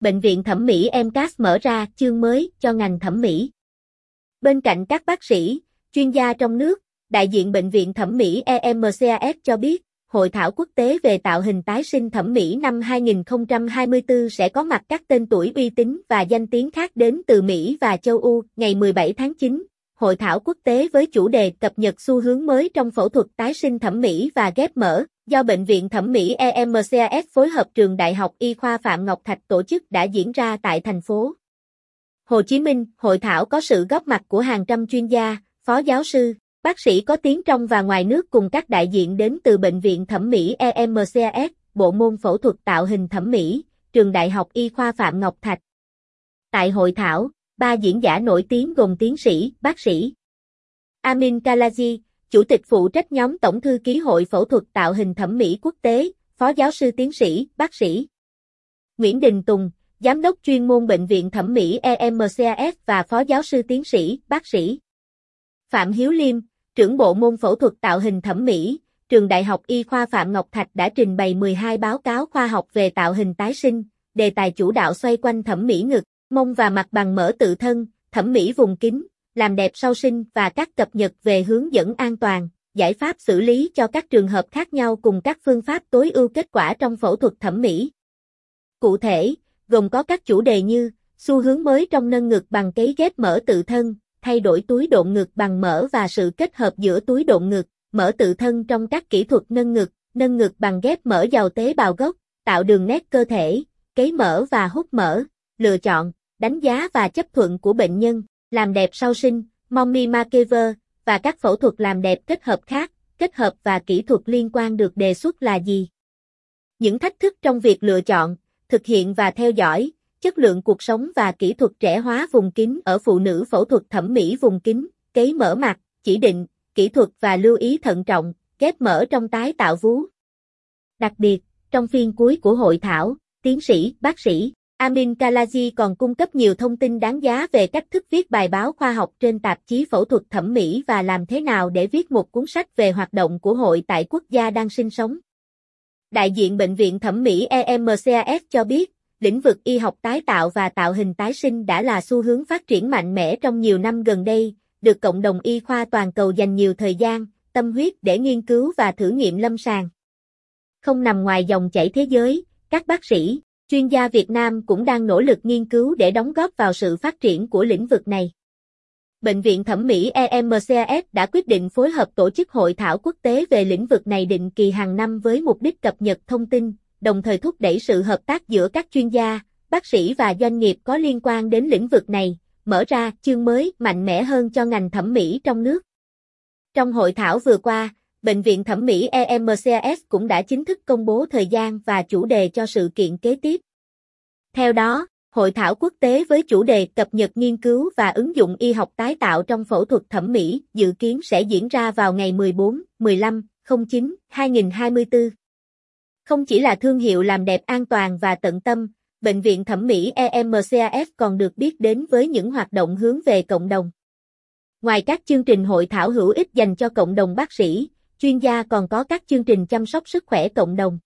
Bệnh viện thẩm mỹ EMCAS mở ra chương mới cho ngành thẩm mỹ. Bên cạnh các bác sĩ, chuyên gia trong nước, đại diện Bệnh viện thẩm mỹ EMCAS cho biết, Hội thảo quốc tế về tạo hình tái sinh thẩm mỹ năm 2024 sẽ có mặt các tên tuổi uy tín và danh tiếng khác đến từ Mỹ và châu Âu. Ngày 17 tháng 9, Hội thảo quốc tế với chủ đề cập nhật xu hướng mới trong phẫu thuật tái sinh thẩm mỹ và ghép mở, do Bệnh viện Thẩm mỹ EMCAS phối hợp Trường Đại học Y khoa Phạm Ngọc Thạch tổ chức đã diễn ra tại thành phố Hồ Chí Minh. Hội thảo có sự góp mặt của hàng trăm chuyên gia, phó giáo sư, bác sĩ có tiếng trong và ngoài nước cùng các đại diện đến từ Bệnh viện Thẩm mỹ EMCAS, Bộ môn Phẫu thuật tạo hình thẩm mỹ, Trường Đại học Y khoa Phạm Ngọc Thạch. Tại hội thảo, 3 diễn giả nổi tiếng gồm tiến sĩ, bác sĩ Amin Kalaji, Chủ tịch phụ trách nhóm Tổng thư ký Hội phẫu thuật tạo hình thẩm mỹ quốc tế, Phó giáo sư tiến sĩ, bác sĩ Nguyễn Đình Tùng, Giám đốc chuyên môn Bệnh viện Thẩm mỹ EMCAS và Phó giáo sư tiến sĩ, bác sĩ Phạm Hiếu Liêm, trưởng Bộ môn Phẫu thuật tạo hình thẩm mỹ, Trường Đại học Y khoa Phạm Ngọc Thạch đã trình bày 12 báo cáo khoa học về tạo hình tái sinh, đề tài chủ đạo xoay quanh thẩm mỹ ngực, mông và mặt bằng mở tự thân, thẩm mỹ vùng kín, làm đẹp sau sinh và các cập nhật về hướng dẫn an toàn, giải pháp xử lý cho các trường hợp khác nhau cùng các phương pháp tối ưu kết quả trong phẫu thuật thẩm mỹ. Cụ thể, gồm có các chủ đề như xu hướng mới trong nâng ngực bằng cấy ghép mở tự thân, thay đổi túi độn ngực bằng mỡ và sự kết hợp giữa túi độn ngực, mỡ tự thân trong các kỹ thuật nâng ngực bằng ghép mỡ giàu tế bào gốc, tạo đường nét cơ thể, cấy mỡ và hút mỡ, lựa chọn, đánh giá và chấp thuận của bệnh nhân, làm đẹp sau sinh, mommy makeover và các phẫu thuật làm đẹp kết hợp khác, kết hợp và kỹ thuật liên quan được đề xuất là gì? Những thách thức trong việc lựa chọn, thực hiện và theo dõi, chất lượng cuộc sống và kỹ thuật trẻ hóa vùng kín ở phụ nữ phẫu thuật thẩm mỹ vùng kín, cấy mỡ mặt, chỉ định, kỹ thuật và lưu ý thận trọng, ghép mỡ trong tái tạo vú. Đặc biệt, trong phiên cuối của hội thảo, tiến sĩ, bác sĩ Amin Kalaji còn cung cấp nhiều thông tin đáng giá về cách thức viết bài báo khoa học trên tạp chí Phẫu thuật thẩm mỹ và làm thế nào để viết một cuốn sách về hoạt động của hội tại quốc gia đang sinh sống. Đại diện Bệnh viện Thẩm mỹ EMCAS cho biết, lĩnh vực y học tái tạo và tạo hình tái sinh đã là xu hướng phát triển mạnh mẽ trong nhiều năm gần đây, được cộng đồng y khoa toàn cầu dành nhiều thời gian, tâm huyết để nghiên cứu và thử nghiệm lâm sàng. Không nằm ngoài dòng chảy thế giới, các bác sĩ, chuyên gia Việt Nam cũng đang nỗ lực nghiên cứu để đóng góp vào sự phát triển của lĩnh vực này. Bệnh viện Thẩm mỹ EMCAS đã quyết định phối hợp tổ chức hội thảo quốc tế về lĩnh vực này định kỳ hàng năm với mục đích cập nhật thông tin, đồng thời thúc đẩy sự hợp tác giữa các chuyên gia, bác sĩ và doanh nghiệp có liên quan đến lĩnh vực này, mở ra chương mới mạnh mẽ hơn cho ngành thẩm mỹ trong nước. Trong hội thảo vừa qua, Bệnh viện Thẩm mỹ EMCAS cũng đã chính thức công bố thời gian và chủ đề cho sự kiện kế tiếp. Theo đó, hội thảo quốc tế với chủ đề cập nhật nghiên cứu và ứng dụng y học tái tạo trong phẫu thuật thẩm mỹ dự kiến sẽ diễn ra vào ngày 14-15/09/2024. Không chỉ là thương hiệu làm đẹp an toàn và tận tâm, Bệnh viện Thẩm mỹ EMCAS còn được biết đến với những hoạt động hướng về cộng đồng. Ngoài các chương trình hội thảo hữu ích dành cho cộng đồng bác sĩ, chuyên gia còn có các chương trình chăm sóc sức khỏe cộng đồng.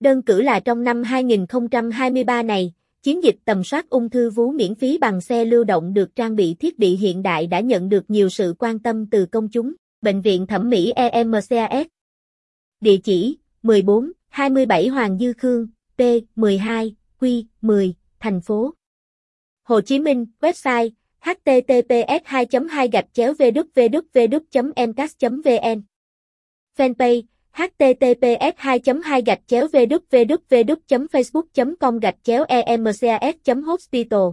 Đơn cử là trong năm 2023 này, chiến dịch tầm soát ung thư vú miễn phí bằng xe lưu động được trang bị thiết bị hiện đại đã nhận được nhiều sự quan tâm từ công chúng. Bệnh viện Thẩm mỹ EMCAS. Địa chỉ 14-27 Hoàng Dư Khương, P12, Q10, thành phố Hồ Chí Minh. Website https://www.emcas.vn. Fanpage https://www.facebook.com/emcas.hospital.